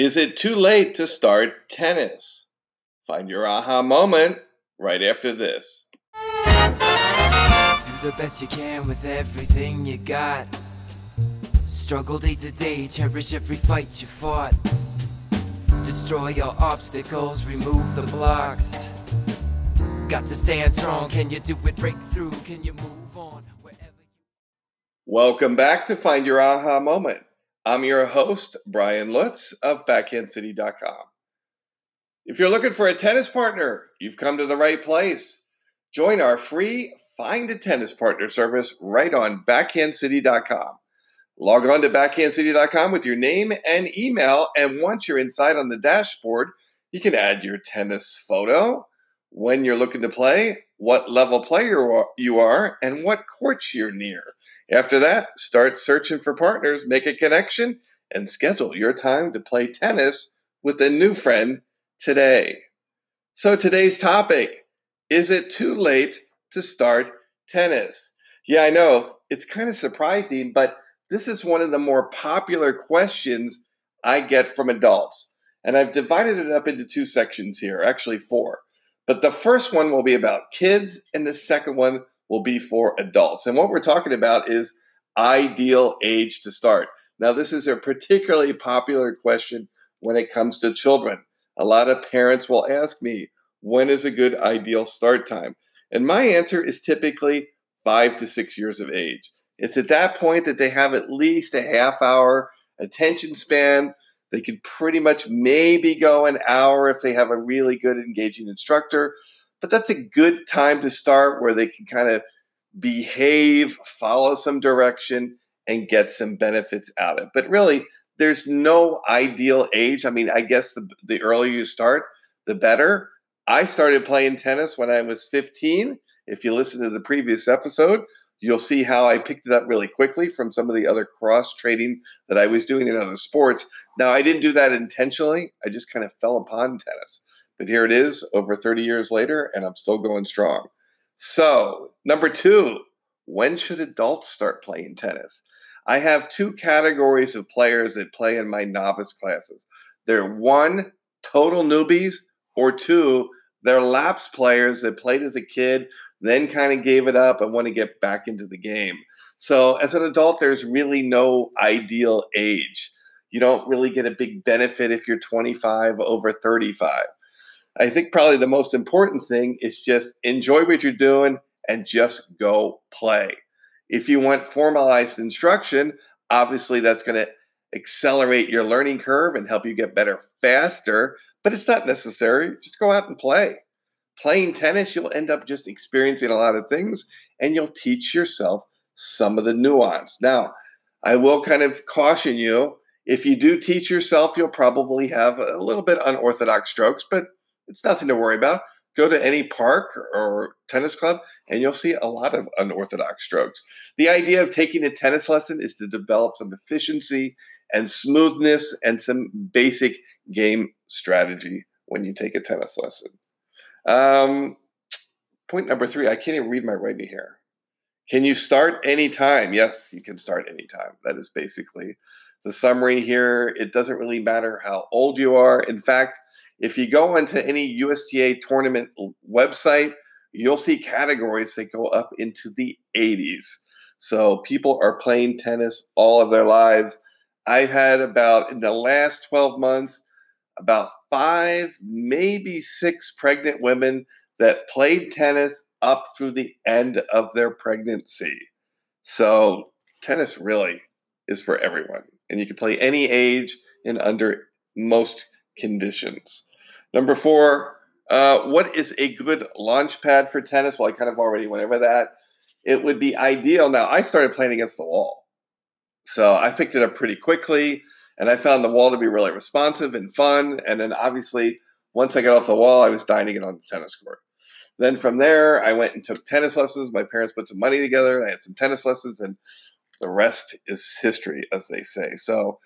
Is it too late to start tennis? Find your aha moment right after this. Do the best you can with everything you got. Struggle day to day, cherish every fight you fought. Destroy your obstacles, remove the blocks. Got to stand strong, can you do it? Break through, can you move on? Welcome back to Find Your Aha Moment. I'm your host, Brian Lutz of BackhandCity.com. If you're looking for a tennis partner, you've come to the right place. Join our free Find a Tennis Partner service right on BackhandCity.com. Log on to BackhandCity.com with your name and email, and once you're inside on the dashboard, you can add your tennis photo, when you're looking to play, what level player you are, and what courts you're near. After that, start searching for partners, make a connection, and schedule your time to play tennis with a new friend today. So today's topic, is it too late to start tennis? Yeah, I know, it's kind of surprising, but this is one of the more popular questions I get from adults. And I've divided it up into two sections here, actually four. But the first one will be about kids, and the second one will be for adults. And what we're talking about is ideal age to start. Now, this is a particularly popular question when it comes to children. A lot of parents will ask me, when is a good ideal start time? And my answer is typically 5 to 6 years of age. It's at that point that they have at least a half hour attention span. They can pretty much maybe go an hour if they have a really good engaging instructor. But that's a good time to start where they can kind of behave, follow some direction, and get some benefits out of it. But really, there's no ideal age. I mean, I guess the earlier you start, the better. I started playing tennis when I was 15. If you listen to the previous episode, you'll see how I picked it up really quickly from some of the other cross-training that I was doing in other sports. Now, I didn't do that intentionally. I just kind of fell upon tennis. But here it is over 30 years later, and I'm still going strong. So, number two, when should adults start playing tennis? I have two categories of players that play in my novice classes. They're one, total newbies, or two, they're lapsed players that played as a kid, then kind of gave it up and want to get back into the game. So, as an adult, there's really no ideal age. You don't really get a big benefit if you're 25 over 35. I think probably the most important thing is just enjoy what you're doing and just go play. If you want formalized instruction, obviously that's going to accelerate your learning curve and help you get better faster, but it's not necessary. Just go out and play. Playing tennis, you'll end up just experiencing a lot of things and you'll teach yourself some of the nuance. Now, I will kind of caution you, if you do teach yourself, you'll probably have a little bit unorthodox strokes, but it's nothing to worry about. Go to any park or tennis club, and you'll see a lot of unorthodox strokes. The idea of taking a tennis lesson is to develop some efficiency and smoothness and some basic game strategy when you take a tennis lesson. Point number three, I can't even read my writing here. Can you start anytime? Yes, you can start anytime. That is basically the summary here. It doesn't really matter how old you are. In fact, if you go onto any USTA tournament website, you'll see categories that go up into the 80s. So people are playing tennis all of their lives. I've had about, in the last 12 months, about 5, maybe 6 pregnant women that played tennis up through the end of their pregnancy. So tennis really is for everyone. And you can play any age and under most conditions. Number four, what is a good launch pad for tennis? Well, I kind of already went over that. It would be ideal. Now, I started playing against the wall, so I picked it up pretty quickly, and I found the wall to be really responsive and fun. And then obviously, once I got off the wall, I was dying to get on the tennis court. Then from there, I went and took tennis lessons. My parents put some money together, and I had some tennis lessons, and the rest is history, as they say. So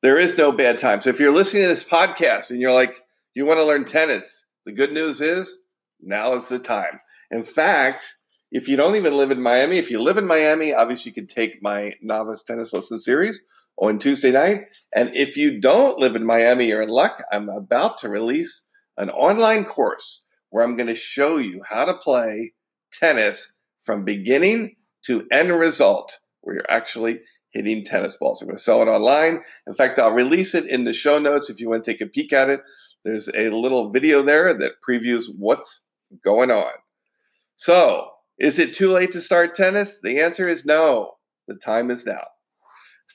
there is no bad time. So if you're listening to this podcast and you're like, you want to learn tennis, the good news is now is the time. In fact, If you don't even live in Miami, if you live in Miami, obviously you can take my novice tennis lesson series on Tuesday night. And if you don't live in Miami, you're in luck. I'm about to release an online course where I'm going to show you how to play tennis from beginning to end result, where you're actually hitting tennis balls. I'm going to sell it online. In fact, I'll release it in the show notes if you want to take a peek at it. There's a little video there that previews what's going on. So, is it too late to start tennis? The answer is no. The time is now.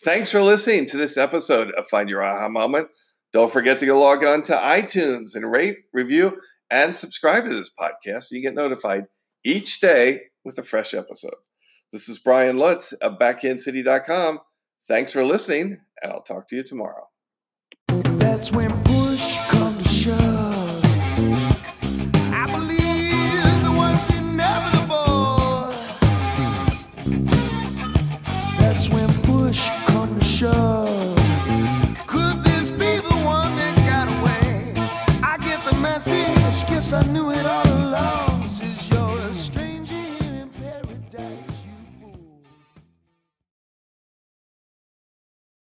Thanks for listening to this episode of Find Your Aha Moment. Don't forget to go log on to iTunes and rate, review, and subscribe to this podcast so you get notified each day with a fresh episode. This is Brian Lutz of BackhandCity.com. Thanks for listening, and I'll talk to you tomorrow. That's when push comes to shove. Could this be the one that got away? I get the message, guess I knew it all along.